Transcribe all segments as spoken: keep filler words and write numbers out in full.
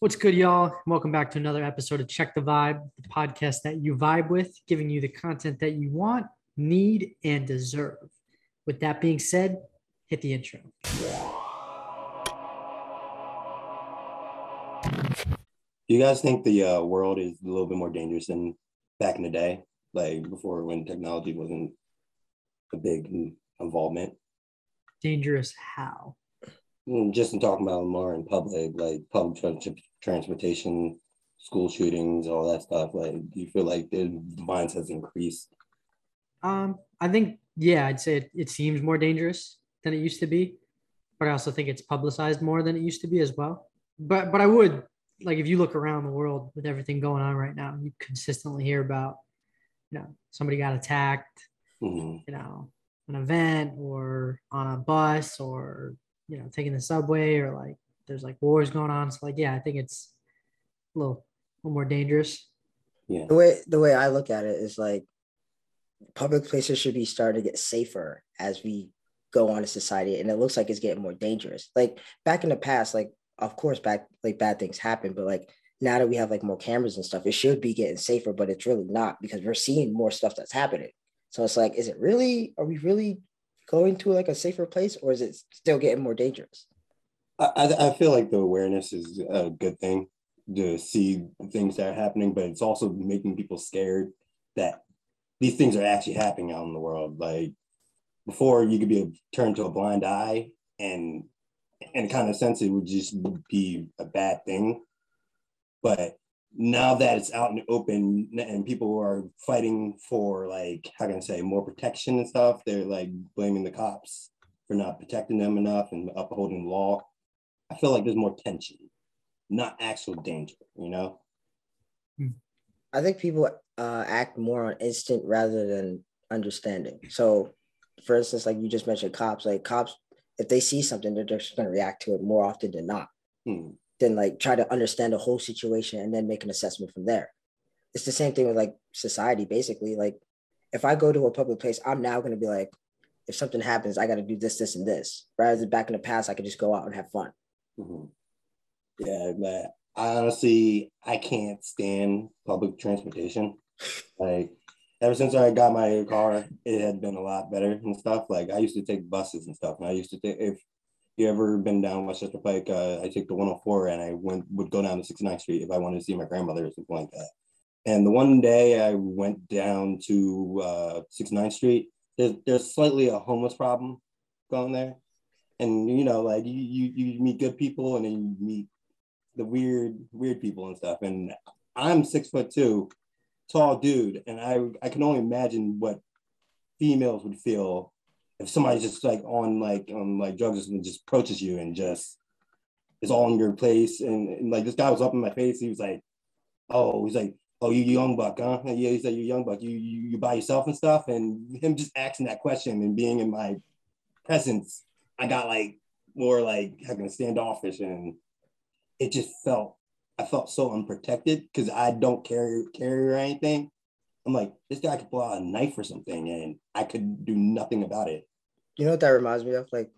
What's good, y'all? Welcome back to another episode of Check the Vibe, the podcast that you vibe with, giving you the content that you want, need, and deserve. With that being said, hit the intro. Do you guys think the uh, world is a little bit more dangerous than back in the day, like before when technology wasn't a big involvement? Dangerous how? Just in talking about more in public, like public tra- transportation, school shootings, all that stuff. Like, do you feel like the violence has increased? Um, I think, yeah, I'd say it, it seems more dangerous than it used to be, but I also think it's publicized more than it used to be as well. But but I would, like, if you look around the world with everything going on right now, you consistently hear about, you know, somebody got attacked, mm-hmm. you know, an event or on a bus or, you know, taking the subway, or like there's like wars going on. So like, yeah, I think it's a little, a little more dangerous. Yeah. The way, the way I look at it is like public places should be starting to get safer as we go on in society. And it looks like it's getting more dangerous. Like back in the past, like, of course, back like bad things happen, but like now that we have like more cameras and stuff, it should be getting safer, but it's really not because we're seeing more stuff that's happening. So it's like, is it really, are we really going to like a safer place, or is it still getting more dangerous? I, I feel like the awareness is a good thing to see things that are happening, but it's also making people scared that these things are actually happening out in the world. Like before, you could be a, turned to a blind eye, and in kind of sense, it would just be a bad thing. But now that it's out in the open and people are fighting for, like, how can I say, more protection and stuff, they're like blaming the cops for not protecting them enough and upholding the law. I feel like there's more tension, not actual danger, you know? I think people uh, act more on instinct rather than understanding. So, for instance, like you just mentioned cops, like cops, if they see something, they're just going to react to it more often than not. Hmm. Then like try to understand the whole situation and then make an assessment from there. It's the same thing with like society, basically. Like if I go to a public place, I'm now going to be like, if something happens, I got to do this, this, and this. Rather than back in the past, I could just go out and have fun. Mm-hmm. Yeah, but I honestly, I can't stand public transportation. Like ever since I got my car, it had been a lot better and stuff. Like I used to take buses and stuff. And I used to take, if you ever been down Westchester Pike, uh, I take the one oh four and I went would go down to six nine Street if I wanted to see my grandmother or something like that. And the one day I went down to uh, six nine Street, there's, there's slightly a homeless problem going there. And, you know, like you, you you meet good people and then you meet the weird, weird people and stuff. And I'm six foot two, tall dude. And I, I can only imagine what females would feel if somebody's just like on like on like drugs and just approaches you and just it's all in your place. And, and like this guy was up in my face. He was like, oh, he's like, oh, you young buck, huh? And yeah, he said, you young buck, you, you you by yourself and stuff. And him just asking that question and being in my presence, I got like more like how can I standoffish, and it just felt I felt so unprotected because I don't carry carry or anything. I'm like, this guy could pull out a knife or something and I could do nothing about it. You know what that reminds me of? Like,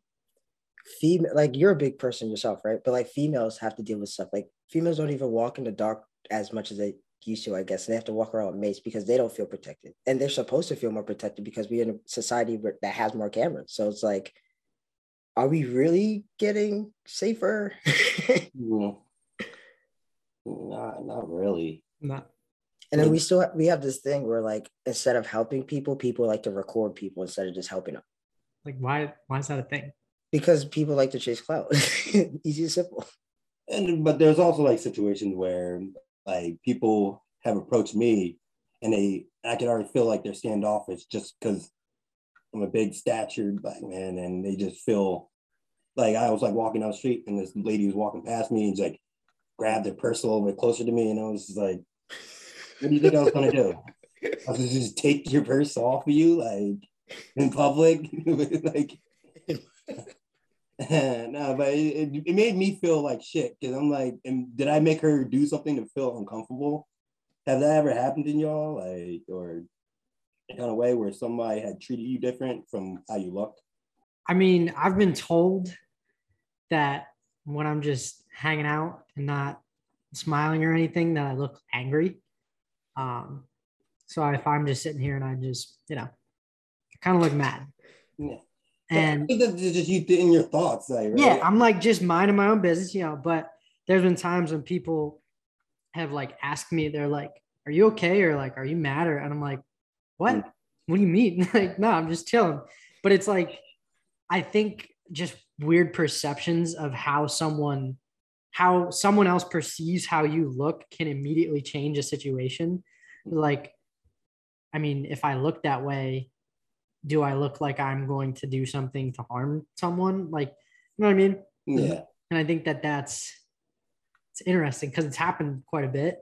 female, like you're a big person yourself, right? But like females have to deal with stuff. Like females don't even walk in the dark as much as they used to, I guess. And they have to walk around with mates because they don't feel protected. And they're supposed to feel more protected because we're in a society that has more cameras. So it's like, are we really getting safer? No, not, not really. Not. And then we still have, we have this thing where like instead of helping people, people like to record people instead of just helping them. Like why why is that a thing? Because people like to chase clout. Easy and simple. And but there's also like situations where like people have approached me and they I can already feel like they're standoffish just because I'm a big statured black man and they just feel like I was like walking down the street and this lady was walking past me and she's like grabbed their purse a little bit closer to me and I was just like, what do you think I was going to do? I was gonna just take your purse off of you, like, in public? Like, no, but it, it made me feel like shit, because I'm like, and did I make her do something to feel uncomfortable? Has that ever happened in y'all? Like, or in kind of way where somebody had treated you different from how you looked? I mean, I've been told that when I'm just hanging out and not smiling or anything that I look angry. Um, so if I'm just sitting here and I just, you know, kind of look mad. Yeah. And that's just you in your thoughts, like, right? Yeah, I'm like just minding my own business, you know, but there's been times when people have like asked me, they're like, are you okay? Or like, are you mad? Or, and I'm like, what? Mm. What do you mean? Like, no, I'm just chilling. But it's like, I think just weird perceptions of how someone, how someone else perceives how you look can immediately change a situation. Like, I mean, if I look that way, do I look like I'm going to do something to harm someone? Like, you know what I mean? Yeah. And I think that that's, it's interesting because it's happened quite a bit,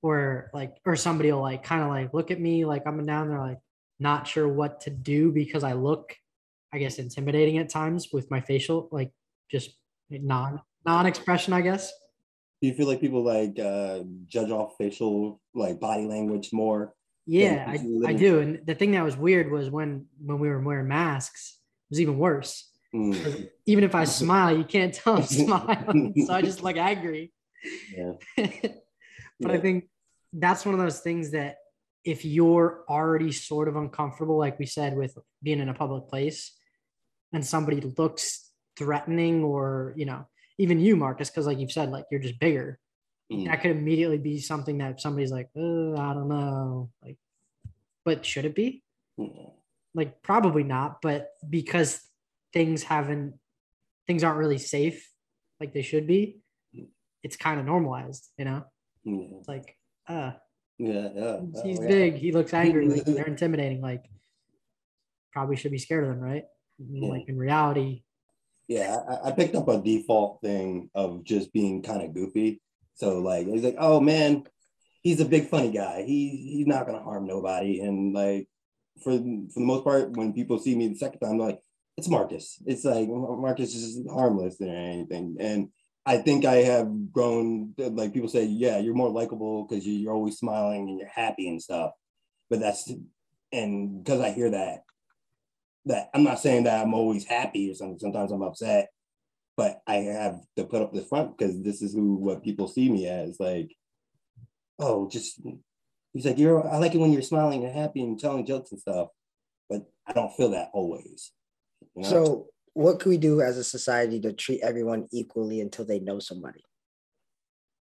or like, or somebody will like, kind of like look at me, like I'm down there, like not sure what to do because I look, I guess, intimidating at times with my facial, like just non non-expression, I guess. Do you feel like people like uh, judge off facial, like body language more? Yeah, I, I do. And the thing that was weird was when when we were wearing masks, it was even worse. Mm. Even if I smile, you can't tell I'm smiling. So I just look angry. Yeah. But yeah. I think that's one of those things that if you're already sort of uncomfortable, like we said, with being in a public place and somebody looks threatening, or, you know, even you, Marcus, because like you've said, like you're just bigger. Mm. That could immediately be something that somebody's like, oh, I don't know. Like, but should it be? Mm. Like, probably not. But because things haven't, things aren't really safe like they should be, it's kind of normalized, you know? Mm. It's like, uh, yeah, yeah. He's oh, big. Yeah. He looks angry. Like, they're intimidating. Like, probably should be scared of them, right? Yeah. Like in reality. Yeah, I, I picked up a default thing of just being kind of goofy. So like, he's like, oh man, he's a big funny guy. He he's not gonna harm nobody. And like, for for the most part, when people see me the second time, they're like, it's Marcus. It's like Marcus is harmless or anything. And I think I have grown, like people say, yeah, you're more likable because you're always smiling and you're happy and stuff. But that's, and because I hear that, that I'm not saying that I'm always happy or something. Sometimes I'm upset, but I have to put up the front because this is who, what people see me as. Like, oh, just, he's like, you're, I like it when you're smiling and happy and telling jokes and stuff, but I don't feel that always. You know? So what can we do as a society to treat everyone equally until they know somebody?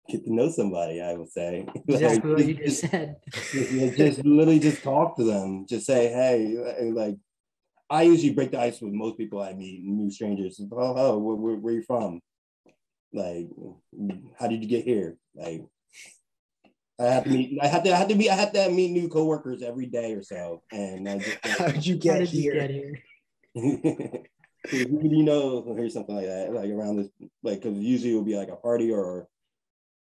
Get to know somebody, I would say. Exactly like, what you just, just said. Just, just literally just talk to them. Just say, hey, like, I usually break the ice with most people I meet, new strangers. Oh, oh where, where, where are you from? Like, how did you get here? Like, I have to meet, I have to, I have to meet, I have to meet new coworkers every day or so. And I just, like, how did you get, how did here? You get here? Who do you know, or something like that, like around this, like, because usually it'll be like a party or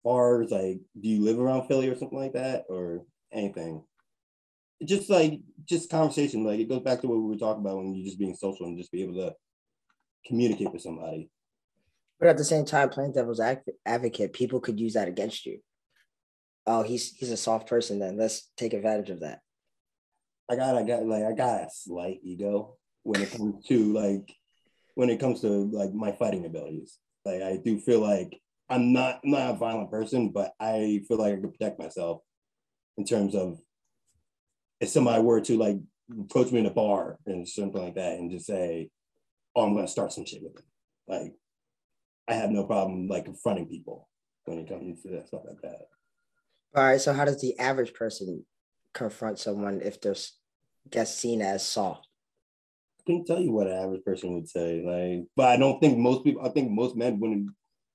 bars, like, do you live around Philly or something like that, or anything? Just like, just conversation, like, it goes back to what we were talking about when you're just being social and just be able to communicate with somebody. But at the same time, playing devil's advocate, people could use that against you. Oh, he's he's a soft person then, let's take advantage of that. I got, I got, like, I got a slight ego. When it comes to like, when it comes to like my fighting abilities, like I do feel like I'm not I'm not a violent person, but I feel like I can protect myself in terms of if somebody were to like approach me in a bar and something like that, and just say, "Oh, I'm gonna start some shit with them." Like, I have no problem like confronting people when it comes to that stuff like that. All right, so how does the average person confront someone if they're gets seen as soft? Couldn't tell you what an average person would say, like, but I don't think most people, I think most men wouldn't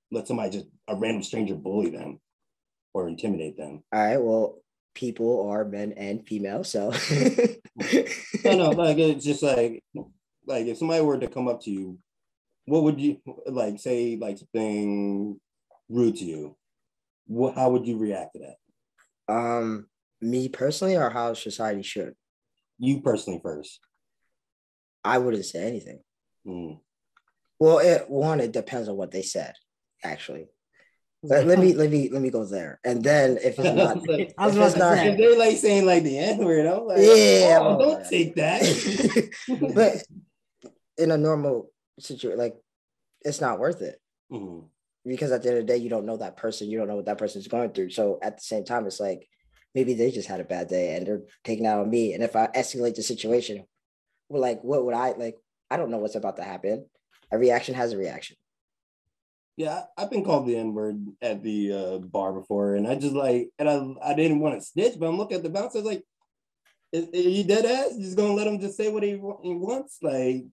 let somebody, just a random stranger, bully them or intimidate them. All right, well, people are men and female, so. No, no, like, it's just like, like, if somebody were to come up to you, what would you, like, say, like, something rude to you, what, how would you react to that? Um, me personally, or how society should? You personally first. I wouldn't say anything. Mm. Well, it, one, it depends on what they said, actually. Let, let me let me let me go there, and then if it's not, if I was about to not, say, they're like saying like the N-word. I'm like, yeah, oh, don't right. take that. But in a normal situation, like, it's not worth it. Mm-hmm. because at the end of the day, you don't know that person. You don't know what that person's going through. So at the same time, it's like, maybe they just had a bad day and they're taking it out on me. And if I escalate the situation, well, like, what would I, like, I don't know what's about to happen. A reaction has a reaction. Yeah, I've been called the N-word at the uh, bar before, and I just like, and I I didn't want to snitch, but I'm looking at the bouncer, I was like, is, is he dead ass? Just gonna let him just say what he, he wants? Like,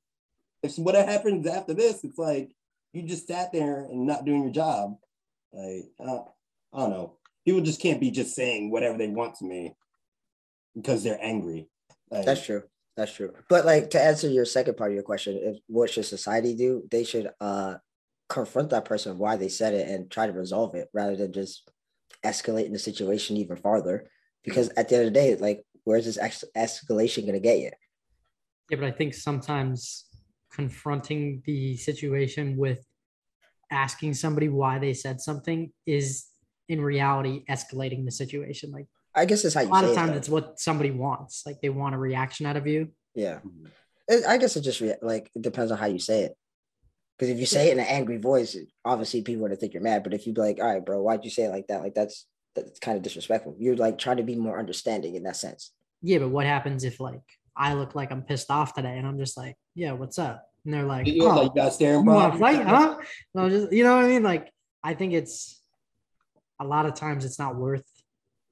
if what happens after this, it's like, you just sat there and not doing your job. Like, uh, I don't know. People just can't be just saying whatever they want to me because they're angry. Like, that's true. That's true. But like, to answer your second part of your question, if, what should society do? They should uh, confront that person why they said it and try to resolve it rather than just escalating the situation even farther. Because at the end of the day, like, where's this ex- escalation going to get you? Yeah, but I think sometimes confronting the situation with asking somebody why they said something is in reality escalating the situation. Like, I guess that's how you a lot of times that's what somebody wants. Like, they want a reaction out of you. Yeah. It, I guess it just re- like it depends on how you say it. Because if you say it in an angry voice, obviously people are gonna think you're mad. But if you be like, all right, bro, why'd you say it like that? Like, that's that's kind of disrespectful. You're like trying to be more understanding in that sense. Yeah, but what happens if like I look like I'm pissed off today and I'm just like, yeah, what's up? And they're like, you, oh, like you, staring, you want to fight, huh? And I'm just, you know what I mean? Like, I think it's a lot of times it's not worth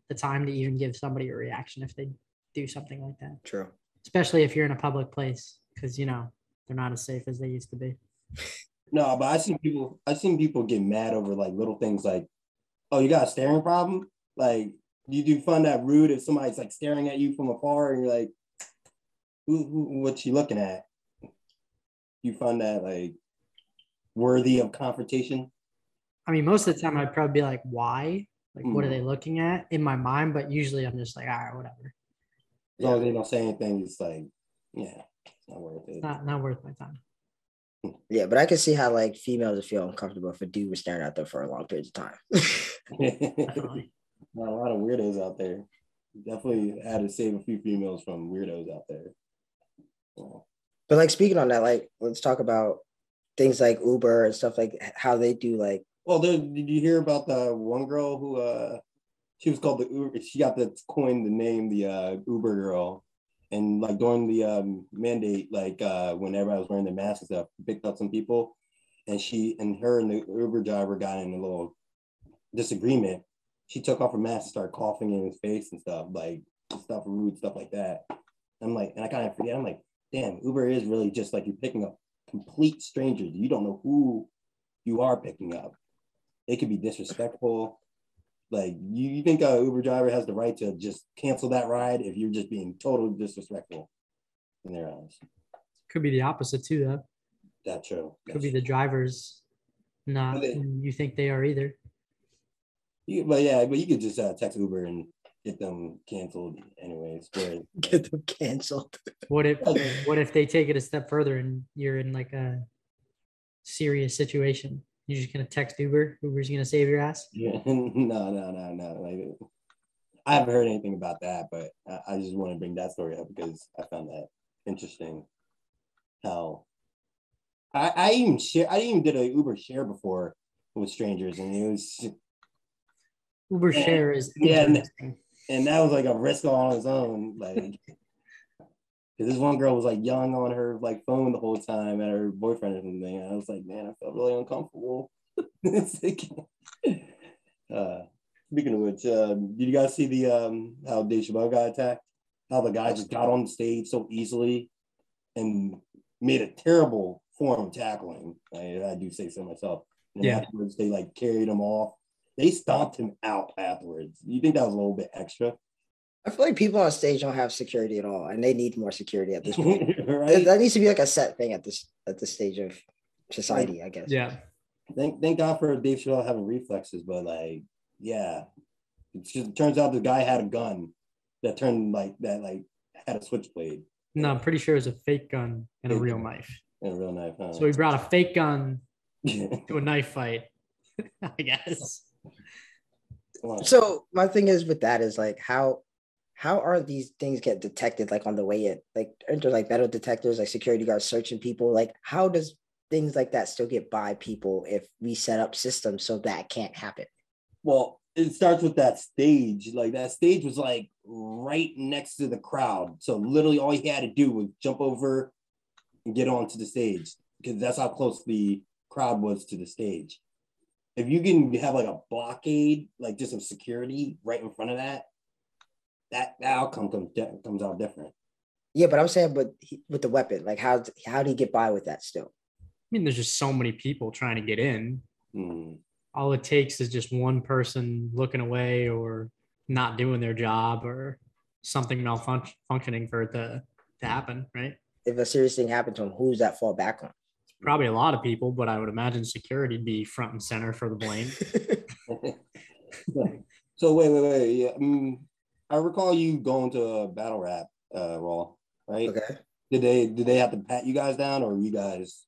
the time to even give somebody a reaction if they do something like that. True. Especially if you're in a public place, because, you know, they're not as safe as they used to be. No, but I've seen people, I've seen people get mad over like little things like, oh, you got a staring problem? Like, you do find that rude if somebody's like staring at you from afar and you're like, who, who, what you looking at? You find that like worthy of confrontation? I mean, most of the time I'd probably be like, why? Like, mm. What are they looking at in my mind? But usually I'm just like, all right, whatever. As long as they don't say anything, it's like, yeah, it's not worth it. Not, not worth my time. Yeah, but I can see how, like, females would feel uncomfortable if a dude was staring at them for a long period of time. Definitely. Not a lot of weirdos out there. Definitely had to save a few females from weirdos out there. Yeah. But, like, speaking on that, like, let's talk about things like Uber and stuff, like, how they do, like, well, there, did you hear about the one girl who, uh, she was called the Uber, she got the coin, the name, the uh, Uber girl. And like during the um, mandate, like uh, whenever I was wearing the mask and stuff, picked up some people and she and her and the Uber driver got in a little disagreement. She took off her mask and started coughing in his face and stuff, like stuff rude, stuff like that. I'm like, and I kind of forget, I'm like, damn, Uber is really just like you're picking up complete strangers. You don't know who you are picking up. It could be disrespectful. Like, you, you think a Uber driver has the right to just cancel that ride if you're just being totally disrespectful in their eyes? Could be the opposite too, though. That's true. That's could be true. The drivers not they, you think they are either. You, but yeah, but you could just uh, text Uber and get them canceled anyways. Where, get them canceled. What if what if they take it a step further and you're in like a serious situation? You're just gonna text Uber. Uber's gonna save your ass. Yeah, no, no, no, no. Like, I haven't heard anything about that, but I, I just want to bring that story up because I found that interesting. How I, I even share. I even did a Uber share before with strangers, and it was Uber and, share is yeah, and, and that was like a risk all on its own. Like, because this one girl was like yelling on her like phone the whole time at her boyfriend or something. And I was like, man, I felt really uncomfortable. uh, speaking of which, uh, did you guys see the um, how Dave Chappelle got attacked? How the guy just got on stage so easily and made a terrible form of tackling. I, I do say so myself. And yeah. Afterwards, they like carried him off. They stomped him out afterwards. You think that was a little bit extra? I feel like people on stage don't have security at all, and they need more security at this point. Right? That needs to be like a set thing at this at this stage of society, I guess. Yeah. Thank thank God for Dave Chappelle having reflexes, but like, yeah, it just it turns out the guy had a gun that turned like that, like had a switchblade. No, I'm pretty sure it was a fake gun and a real knife. And a real knife. Huh? So he brought a fake gun to a knife fight, I guess. So my thing is with that is like how. How are these things get detected like on the way in? Like, aren't there like metal detectors, like security guards searching people? Like, how does things like that still get by people if we set up systems so that can't happen? Well, it starts with that stage. Like that stage was like right next to the crowd. So literally all he had to do was jump over and get onto the stage, because that's how close the crowd was to the stage. If you can have like a blockade, like just some security right in front of that, that, that outcome comes, comes out different. Yeah, but I'm saying, but he, with the weapon, like how how do you get by with that still? I mean, there's just so many people trying to get in. Mm. All it takes is just one person looking away or not doing their job or something malfunctioning for it to, to happen, right? If a serious thing happened to him, who's that fall back on? It's probably a lot of people, but I would imagine security be front and center for the blame. So wait, wait, wait. Yeah, I, mean, I recall you going to a Battle Rap uh, Raw, right? Okay. Did they did they have to pat you guys down, or were you guys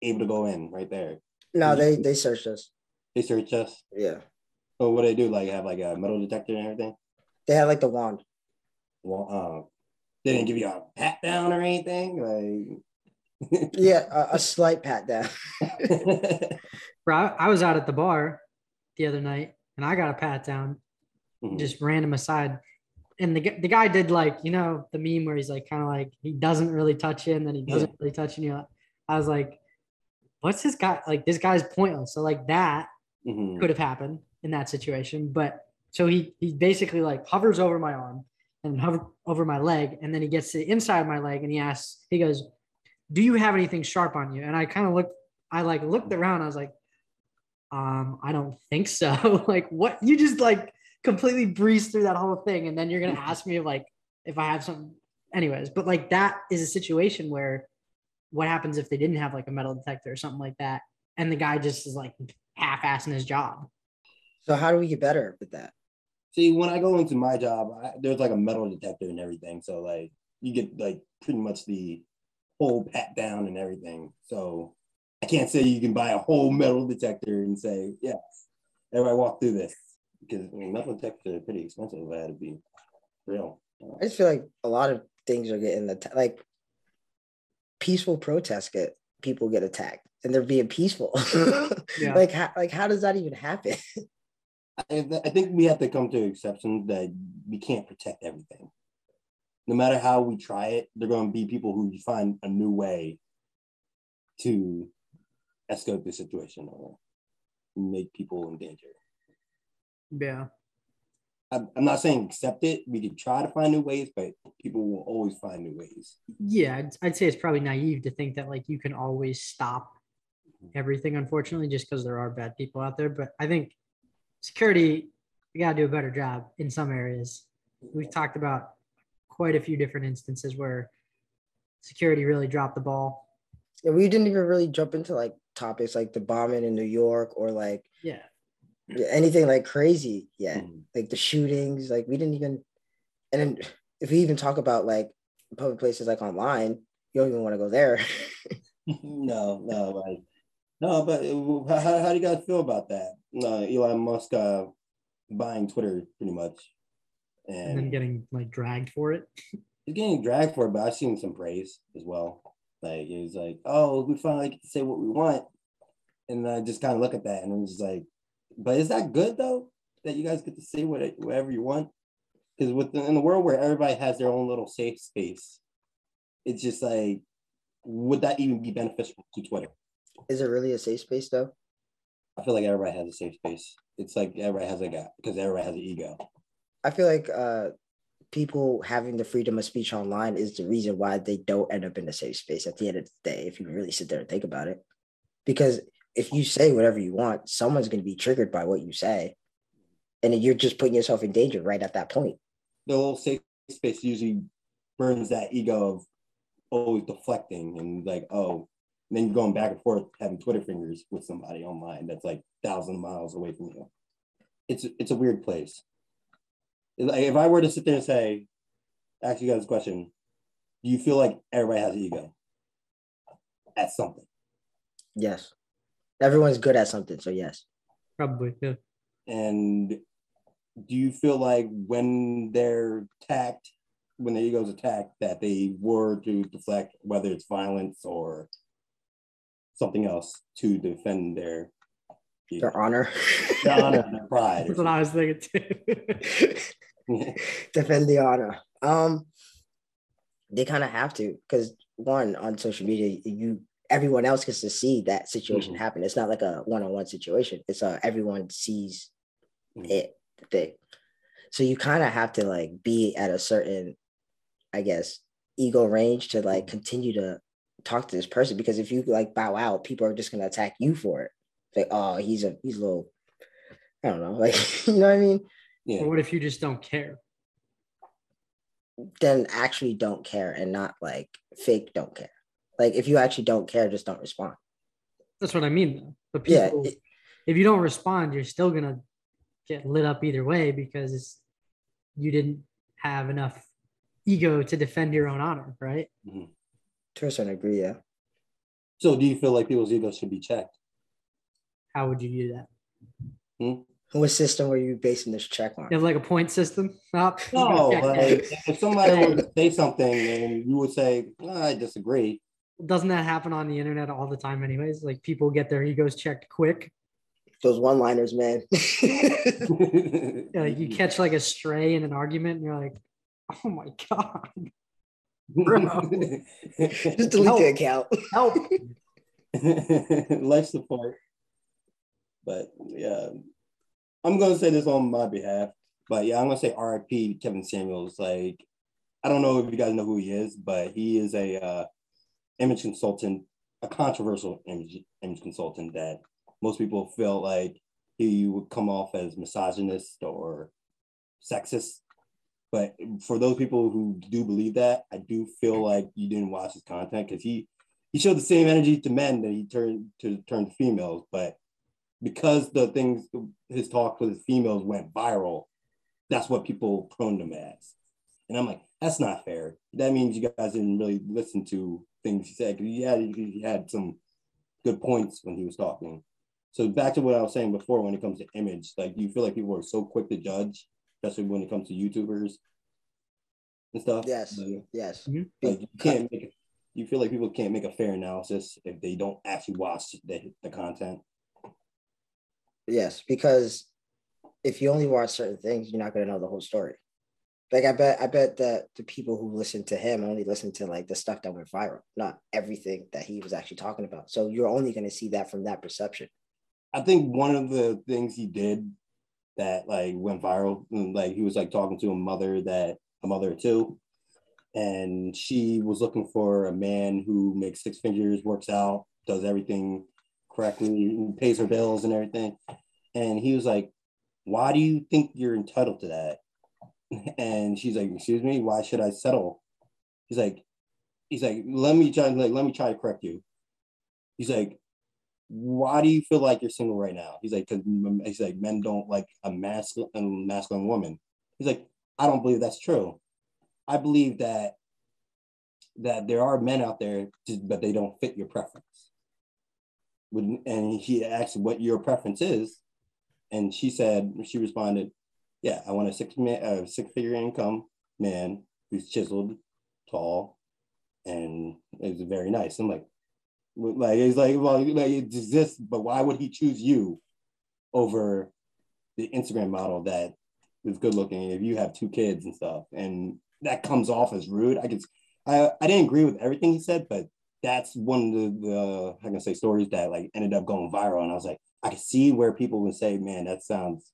able to go in right there? No, they they searched us. They searched us. Yeah. So what do they do? Like have like a metal detector and everything? They had like the wand. Well, um, they didn't give you a pat down or anything, like. Yeah, a, a slight pat down. Bro, I, I was out at the bar the other night, and I got a pat down, mm-hmm. just random aside. And the the guy did like, you know, the meme where he's like, kind of like he doesn't really touch you, and then he doesn't yeah. really touch you. I was like, what's this guy like? This guy's pointless. So like that mm-hmm. could have happened in that situation. But so he he basically like hovers over my arm and hover over my leg, and then he gets to the inside of my leg and he asks, he goes, "Do you have anything sharp on you?" And I kind of looked, I like looked around. I was like, um, I don't think so. Like what? You just like completely breezed through that whole thing, and then you're gonna ask me like if I have something. Anyways, but like that is a situation where. What happens if they didn't have like a metal detector or something like that? And the guy just is like half-assing his job. So how do we get better with that? See, when I go into my job, I, there's like a metal detector and everything. So like you get like pretty much the whole pat down and everything. So I can't say you can buy a whole metal detector and say, yeah, everybody walk through this. Because I mean, metal detectors are pretty expensive if I had to be real. I just feel like a lot of things are getting the, t- like, peaceful protests get people get attacked and they're being peaceful. yeah. Like, how, like how does that even happen? I, I think we have to come to exceptions that we can't protect everything. No matter how we try it, they're going to be people who find a new way to escalate the situation or make people in danger. Yeah. I'm not saying accept it. We can try to find new ways, but people will always find new ways. Yeah, I'd, I'd say it's probably naive to think that like you can always stop everything, unfortunately, just because there are bad people out there. But I think security, we got to do a better job in some areas. We've talked about quite a few different instances where security really dropped the ball. Yeah, we didn't even really jump into like topics like the bombing in New York or like yeah. anything like crazy yeah mm-hmm. like the shootings, like we didn't even, and then if we even talk about like public places like online, you don't even want to go there. no no like, no but it, how, how do you guys feel about that? No, Elon Musk uh, buying Twitter pretty much and, and then getting like dragged for it. He's getting dragged for it, but I've seen some praise as well. Like it was like, oh, we finally get to say what we want, and I just kind of look at that and I'm just like, but is that good though? That you guys get to say whatever you want? Because within in the world where everybody has their own little safe space, it's just like, would that even be beneficial to Twitter? Is it really a safe space though? I feel like everybody has a safe space. It's like everybody has a guy because everybody has an ego. I feel like uh, people having the freedom of speech online is the reason why they don't end up in a safe space at the end of the day. If you really sit there and think about it, because if you say whatever you want, someone's going to be triggered by what you say. And then you're just putting yourself in danger right at that point. The whole safe space usually burns that ego of always deflecting and like, oh, and then you're going back and forth having Twitter fingers with somebody online that's like thousand miles away from you. It's it's a weird place. Like if I were to sit there and say, ask you guys this question, do you feel like everybody has an ego at something? Yes. Everyone's good at something, so yes. Probably, yeah. And do you feel like when they're attacked, when the ego's attacked, that they were to deflect, whether it's violence or something else to defend their their know, honor, their honor, and their pride. That's what I was thinking too. Defend the honor. Um, they kind of have to, because one, on social media, you everyone else gets to see that situation mm-hmm. happen. It's not like a one-on-one situation. It's uh everyone sees mm-hmm. it thing. So you kind of have to like be at a certain, I guess, ego range to like continue to talk to this person, because if you like bow out, people are just gonna attack you for it. It's like, oh, he's a he's a little, I don't know, like you know what I mean? Yeah. Or what if you just don't care? Then actually don't care, and not like fake don't care. Like if you actually don't care, just don't respond. That's what I mean, though. But people, yeah, it, if you don't respond, you're still gonna get lit up either way, because it's, you didn't have enough ego to defend your own honor, right? Mm-hmm. To a certain degree, yeah. So do you feel like people's egos should be checked? How would you do that? Hmm? What system were you basing this check on? You have like a point system? Oh, no, like, if somebody would say something and you would say, well, I disagree. Doesn't that happen on the internet all the time anyways? Like people get their egos checked quick. Those one-liners, man. Yeah, like you catch like a stray in an argument and you're like, oh my God, bro. Just delete help. the account. Help. Life support. But yeah, I'm going to say this on my behalf, but yeah, I'm going to say R I P Kevin Samuels. Like, I don't know if you guys know who he is, but he is a uh, image consultant, a controversial image, image consultant that most people feel like he would come off as misogynist or sexist. But for those people who do believe that, I do feel like you didn't watch his content, because he, he showed the same energy to men that he turned to turn to females. But because the things, his talk with his females went viral, that's what people prone him as. And I'm like, that's not fair. That means you guys didn't really listen to things he said, because he had, he had some good points when he was talking. So back to what I was saying before, when it comes to image, like you feel like people are so quick to judge, especially when it comes to YouTubers and stuff. Yes, like, yes. Like you can't make, you feel like people can't make a fair analysis if they don't actually watch the, the content. Yes, because if you only watch certain things, you're not going to know the whole story. Like I bet, I bet that the people who listened to him only listened to like the stuff that went viral, not everything that he was actually talking about. So you're only going to see that from that perception. I think one of the things he did that like went viral, like he was like talking to a mother that a mother or two, and she was looking for a man who makes six figures, works out, does everything correctly, pays her bills and everything. And he was like, "Why do you think you're entitled to that?" And she's like, "Excuse me, why should I settle?" He's like, "He's like, let me try, like let me try to correct you." He's like, "Why do you feel like you're single right now?" He's like, "Cause he's like men don't like a masculine, masculine woman." He's like, "I don't believe that's true. I believe that that there are men out there, but they don't fit your preference." And he asked what your preference is, and she said, she responded, "Yeah, I want a six man, uh, six-figure income man who's chiseled, tall, and is very nice." I'm like. Like it's like, well, like it exists, but why would he choose you over the Instagram model that is good looking if you have two kids and stuff? And that comes off as rude. I guess I, I didn't agree with everything he said, but that's one of the, the how can I say stories that like ended up going viral. And I was like, I could see where people would say, "Man, that sounds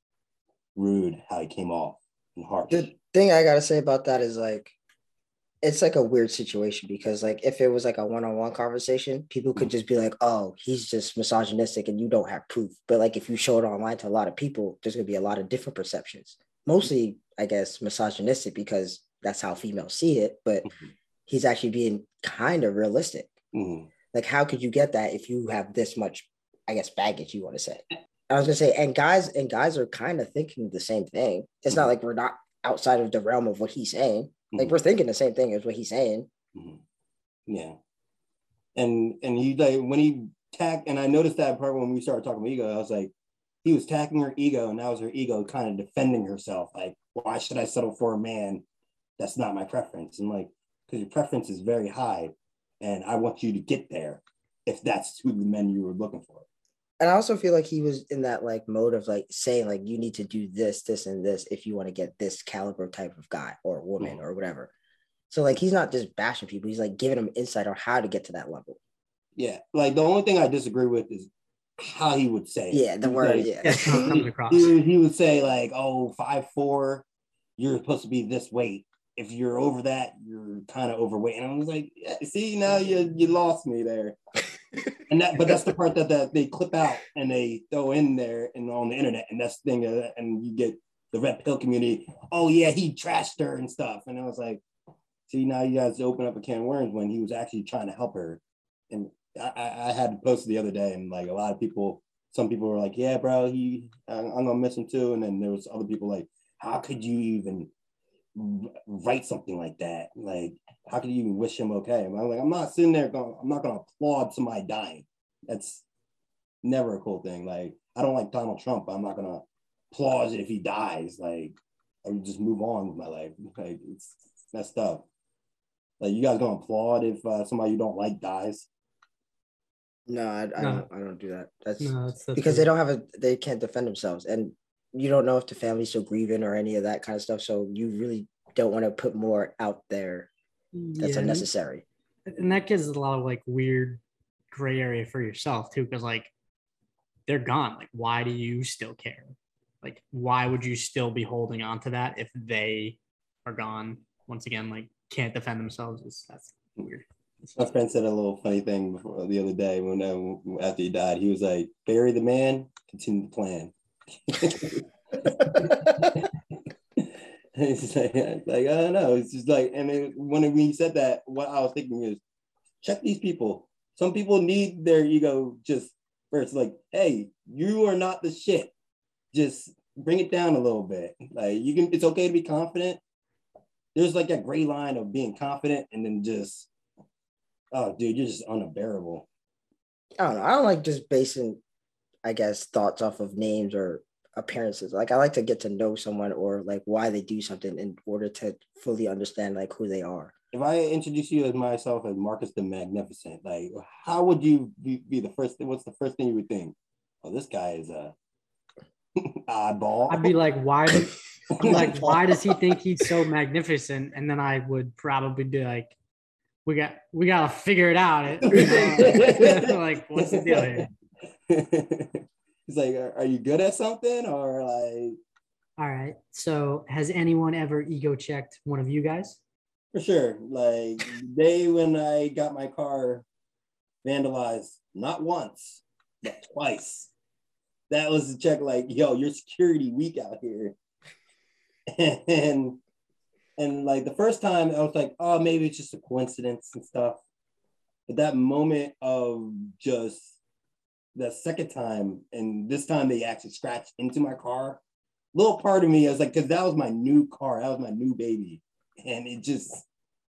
rude," how he came off and harsh. The thing I gotta say about that is like, it's like a weird situation, because like if it was like a one-on-one conversation, people could just be like, "Oh, he's just misogynistic," and you don't have proof. But like if you show it online to a lot of people, there's gonna be a lot of different perceptions. Mostly, I guess, misogynistic, because that's how females see it. But mm-hmm. he's actually being kind of realistic. Mm-hmm. Like, how could you get that if you have this much, I guess, baggage? You want to say? I was gonna say, and guys, and guys are kind of thinking the same thing. It's mm-hmm. not like we're not outside of the realm of what he's saying. Like mm-hmm. we're thinking the same thing as what he's saying. Mm-hmm. Yeah. And and he like when he tacked, and I noticed that part when we started talking about ego, I was like, he was tackling her ego, and that was her ego kind of defending herself. Like, why should I settle for a man that's not my preference? And like, because your preference is very high, and I want you to get there. if that's who the men you were looking for. And I also feel like he was in that like mode of like saying like, you need to do this, this, and this if you want to get this caliber type of guy or woman mm-hmm. or whatever. So like, he's not just bashing people. He's like giving them insight on how to get to that level. Yeah. Like the only thing I disagree with is how he would say it. Yeah, the word, like, yeah. comes across. He, he would say like, oh, five four, you're supposed to be this weight. If you're over that, you're kind of overweight. And I was like, yeah, see, now you you lost me there. And that, but that's the part that, that they clip out and they throw in there and on the internet, and that's the thing. Uh, and you get the Red Pill community. Oh yeah, he trashed her and stuff. And I was like, see, now you guys open up a can of worms when he was actually trying to help her. And I, I had posted the other day, and like a lot of people, some people were like, yeah, bro, he, I'm, I'm gonna miss him too. And then there was other people like, how could you even write something like that? Like, how could you even wish him okay? And I'm like, I'm not sitting there going, I'm not gonna applaud somebody dying. That's never a cool thing. Like, I don't like Donald Trump, but I'm not gonna applaud if he dies. Like, I would just move on with my life. Like, it's messed up. Like, you guys gonna applaud if uh, somebody you don't like dies? No, I, I, no. Don't, I don't do that. That's, no, that's, that's because weird. They don't have a, they can't defend themselves, and you don't know if the family's still grieving or any of that kind of stuff. So you really don't want to put more out there that's yeah, unnecessary. And that gives a lot of like weird gray area for yourself too, because like they're gone. Like, why do you still care? Like, why would you still be holding on to that if they are gone? Once again, like, can't defend themselves. It's, that's weird. My friend said a little funny thing before, the other day when uh, after he died, he was like, "Bury the man, continue the plan." It's like, like, I don't know. It's just like, and it, when we said that, what I was thinking is, check these people. Some people need their ego just first. Like, hey, you are not the shit. Just bring it down a little bit. Like, you can. It's okay to be confident. There's like that gray line of being confident and then just, oh, dude, you're just unbearable. I don't know. I don't like just basing, I guess, thoughts off of names or appearances. Like, I like to get to know someone or like why they do something in order to fully understand like who they are. If I introduce you as myself as Marcus the Magnificent, like, how would you be, be the first thing? What's the first thing you would think? Oh, this guy is a oddball. I'd be like, why? Do, like, why does he think he's so magnificent? And then I would probably be like, we got we gotta figure it out. Like, what's the deal here? It's like, are, are you good at something or like? All right. So, has anyone ever ego checked one of you guys? For sure. Like the day when I got my car vandalized, not once, but twice. That was the check. Like, yo, your security weak out here. and and like the first time, I was like, oh, maybe it's just a coincidence and stuff. But that moment of just the second time, and this time they actually scratched into my car. Little part of me, I was like, because that was my new car, that was my new baby, and it just,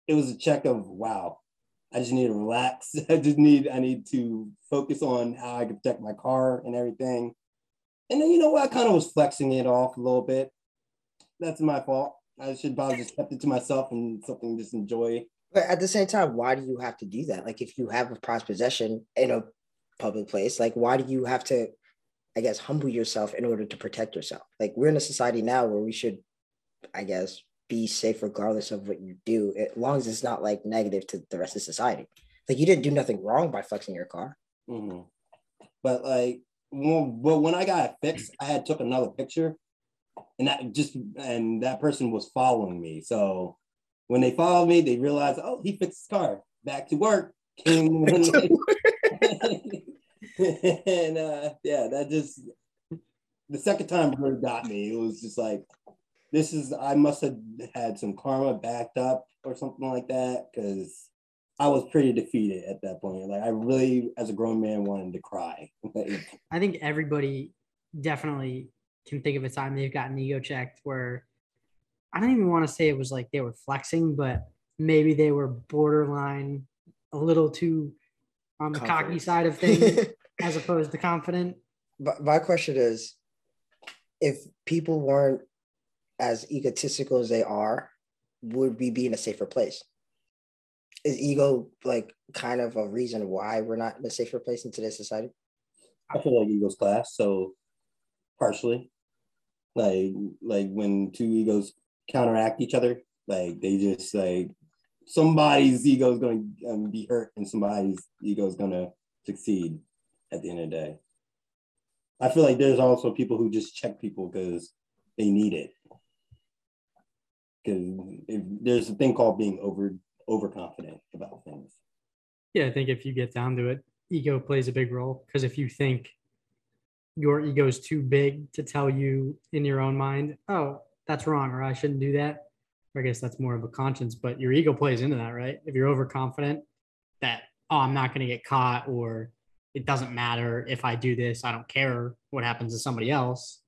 it was a check of wow. I just need to relax. I just need, I need to focus on how I can protect my car and everything. And then you know what, I kind of was flexing it off a little bit. That's my fault. I should probably just kept it to myself and something just enjoy. But at the same time, why do you have to do that? Like if you have a prized possession in a public place, like why do you have to, I guess, humble yourself in order to protect yourself? Like we're in a society now where we should, I guess, be safe regardless of what you do, as long as it's not like negative to the rest of society. Like you didn't do nothing wrong by flexing your car. Mm-hmm. But like, well, but when I got it fixed, I had took another picture, and that just and that person was following me. So when they followed me, they realized, oh, he fixed his car. Back to work. Came back to work. And uh, yeah, that just, the second time really got me. It was just like, this is, I must have had some karma backed up or something like that, because I was pretty defeated at that point. Like I really, as a grown man, wanted to cry. I think everybody definitely can think of a time they've gotten ego checked where, I don't even want to say it was like they were flexing, but maybe they were borderline a little too on the confident, cocky side of things, as opposed to confident. But my question is, if people weren't as egotistical as they are, would we be in a safer place? is ego like kind of a reason why we're not in a safe place in today's society? I feel like ego's class, so partially. Like, like when two egos counteract each other, like they just like somebody's ego is going to um, be hurt and somebody's ego is going to succeed at the end of the day. I feel like there's also people who just check people because they need it. Because there's a thing called being over overconfident about things. Yeah, I think if you get down to it, ego plays a big role. Because if you think your ego is too big to tell you in your own mind, oh, that's wrong, or I shouldn't do that, or I guess that's more of a conscience, but your ego plays into that, right? If you're overconfident that, oh, I'm not going to get caught, or it doesn't matter if I do this, I don't care what happens to somebody else.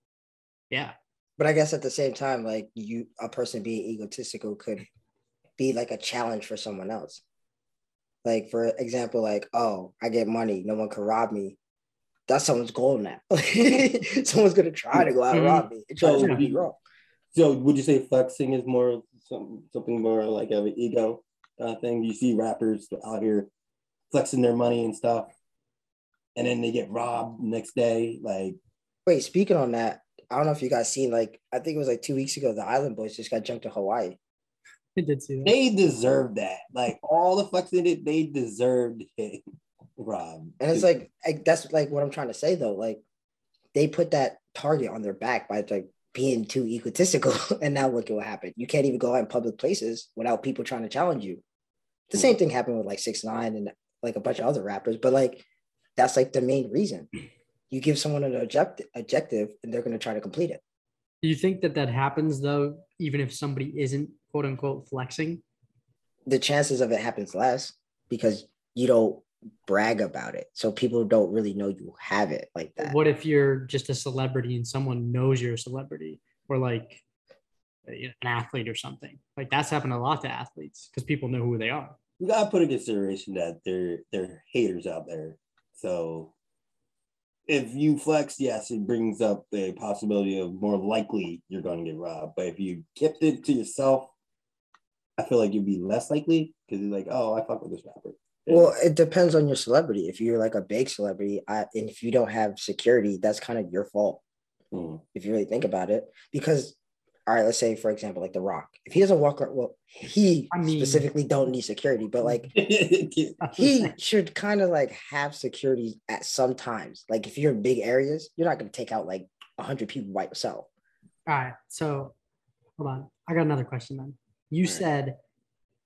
Yeah. But I guess at the same time, like you, a person being egotistical could be like a challenge for someone else. Like, for example, like, oh, I get money, no one can rob me. That's someone's goal now. Someone's going to try to go out and rob me. It tries to be wrong. So would you say flexing is more some, something more like an ego uh, thing? You see rappers out here flexing their money and stuff, and then they get robbed next day. Like, wait, speaking on that, I don't know if you guys seen, like, I think it was like two weeks ago, the Island Boys just got jumped to Hawaii. I did see that. They deserved that. Like, all the flexing it, they deserved it, Rob. And it's like, like, that's like what I'm trying to say though. Like, they put that target on their back by like being too egotistical. And now look at what happened. You can't even go out in public places without people trying to challenge you. The same thing happened with like six nine and like a bunch of other rappers, but like, that's like the main reason. You give someone an objective, objective and they're going to try to complete it. Do you think that that happens though, even if somebody isn't quote unquote flexing? The chances of it happens less because you don't brag about it. So people don't really know you have it like that. What if you're just a celebrity and someone knows you're a celebrity, or like an athlete or something? Like, that's happened a lot to athletes because people know who they are. You got to put in consideration that there, there are haters out there. So if you flex, yes, it brings up the possibility of more likely you're going to get robbed. But if you kept it to yourself, I feel like you'd be less likely because you're like, oh, I fuck with this rapper. Yeah. Well, it depends on your celebrity. If you're like a big celebrity I, and if you don't have security, that's kind of your fault. Mm. If you really think about it, because, all right, let's say, for example, like The Rock, if he doesn't walk, well, he I mean, specifically don't need security, but like he should kind of like have security at some times. Like, if you're in big areas, you're not going to take out like one hundred people by yourself. All right. So hold on. I got another question then. You all said right.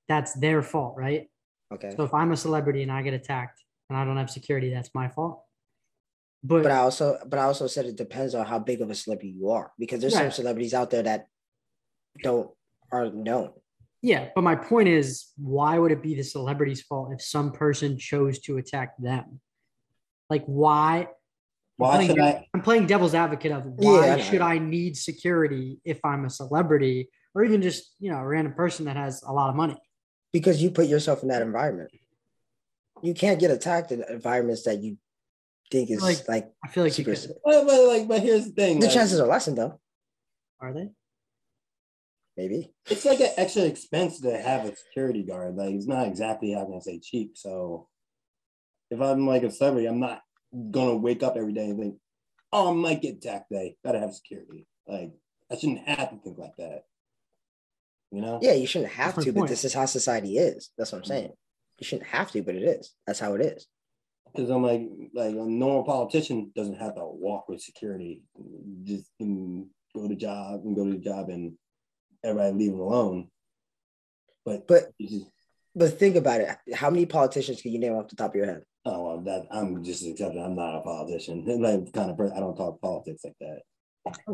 That's their fault, right? Okay. So if I'm a celebrity and I get attacked and I don't have security, that's my fault. But, but I also, but I also said it depends on how big of a celebrity you are, because there's right. some celebrities out there that don't are known. Yeah, but my point is, why would it be the celebrity's fault if some person chose to attack them? Like, why? Why I'm playing, should I? I'm playing devil's advocate of why yeah, should I need security if I'm a celebrity, or even just, you know, a random person that has a lot of money. Because you put yourself in that environment. You can't get attacked in environments that you think is like, like I feel like super you but, but, like, but here's the thing. The like, chances are lessened though. Are they? Maybe. It's like an extra expense to have a security guard. Like, it's not exactly, how can I say, cheap. So if I'm like a celebrity, I'm not going to wake up every day and think, oh, I might get attacked today. Gotta have security. Like, I shouldn't have to think like that. You know? Yeah, you shouldn't have to, but this is how society is. That's what I'm saying. You shouldn't have to, but it is. That's how it is. Because I'm like, like a normal politician doesn't have to walk with security. You just can go to job and go to the job and everybody leave them alone. But but just, but think about it. How many politicians can you name off the top of your head? Oh well, that I'm just accepting. I'm not a politician. Like, kind of person, I don't talk politics like that.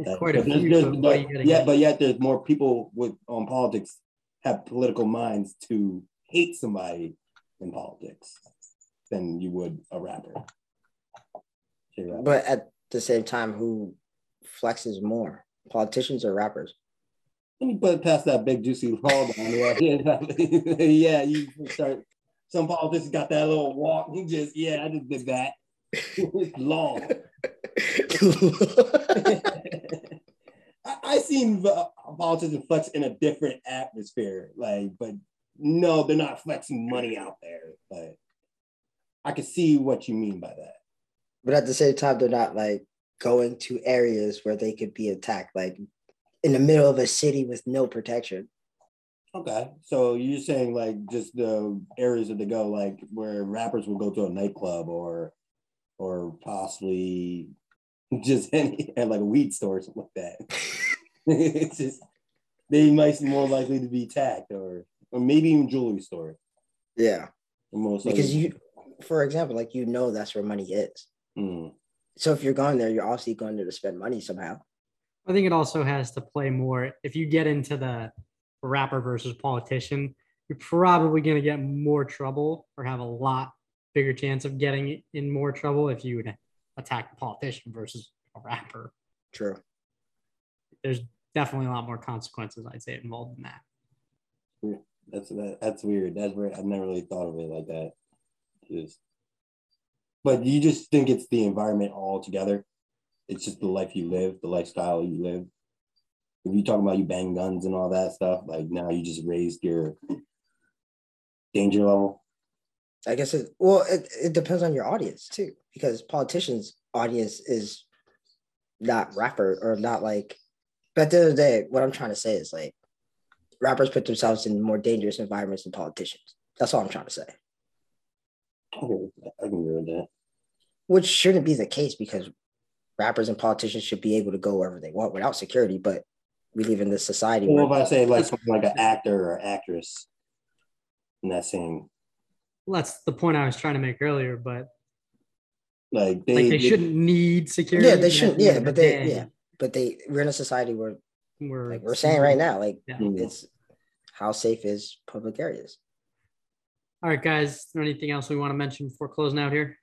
That, quite a few, there's, there's, but, but, yeah, but yet there's more people with on politics have political minds to hate somebody in politics than you would a rapper. A rapper. But at the same time, who flexes more, politicians or rappers? Let me put past that big juicy wall down there. Yeah, you start. Some politicians got that little walk. You just yeah, I just did that. It's long. I, I seen politicians flex in a different atmosphere, like, but no, they're not flexing money out there, but I can see what you mean by that. But at the same time, they're not like going to areas where they could be attacked, like in the middle of a city with no protection. Okay, so you're saying like just the areas that they go, like where rappers will go to a nightclub or or possibly just any, at like a weed store or something like that. It's just, they might be more likely to be attacked, or or maybe even jewelry store. Yeah. Most because you, for example, like you know that's where money is. Mm. So if you're going there, you're obviously going there to spend money somehow. I think it also has to play more. If you get into the rapper versus politician, you're probably going to get more trouble or have a lot bigger chance of getting in more trouble if you would attack the politician versus a rapper. True. There's definitely a lot more consequences, I'd say, involved in that. That's that, that's weird. That's weird. I've never really thought of it like that. Just, but you just think it's the environment altogether. It's just the life you live, the lifestyle you live. If you talk about you bang guns and all that stuff, like now you just raised your danger level. I guess it, well, it, it depends on your audience too, because politicians' audience is not rapper or not like, but at the end of the day, what I'm trying to say is like rappers put themselves in more dangerous environments than politicians. That's all I'm trying to say. I can agree with that. Which shouldn't be the case, because rappers and politicians should be able to go wherever they want without security, but we live in this society. Well, where if I say like something like an actor or actress, and that same. Well, that's the point I was trying to make earlier, but like they, like they, they shouldn't need security. Yeah, they shouldn't. Yeah, but they, day. yeah, but they. We're in a society where we're like we're saying right now, like yeah. it's how safe is public areas. All right, guys. Is there anything else we want to mention before closing out here?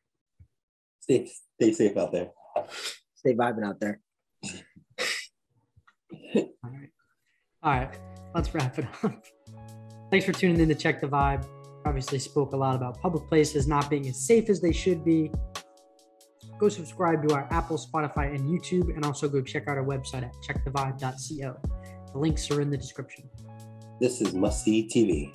Stay, stay safe out there. Stay vibing out there. All right. All right. Let's wrap it up. Thanks for tuning in to Check the Vibe. Obviously spoke a lot about public places not being as safe as they should be. Go subscribe to our Apple, Spotify, and YouTube, and also go check out our website at check the vibe dot co. The links are in the description. This is Must See T V.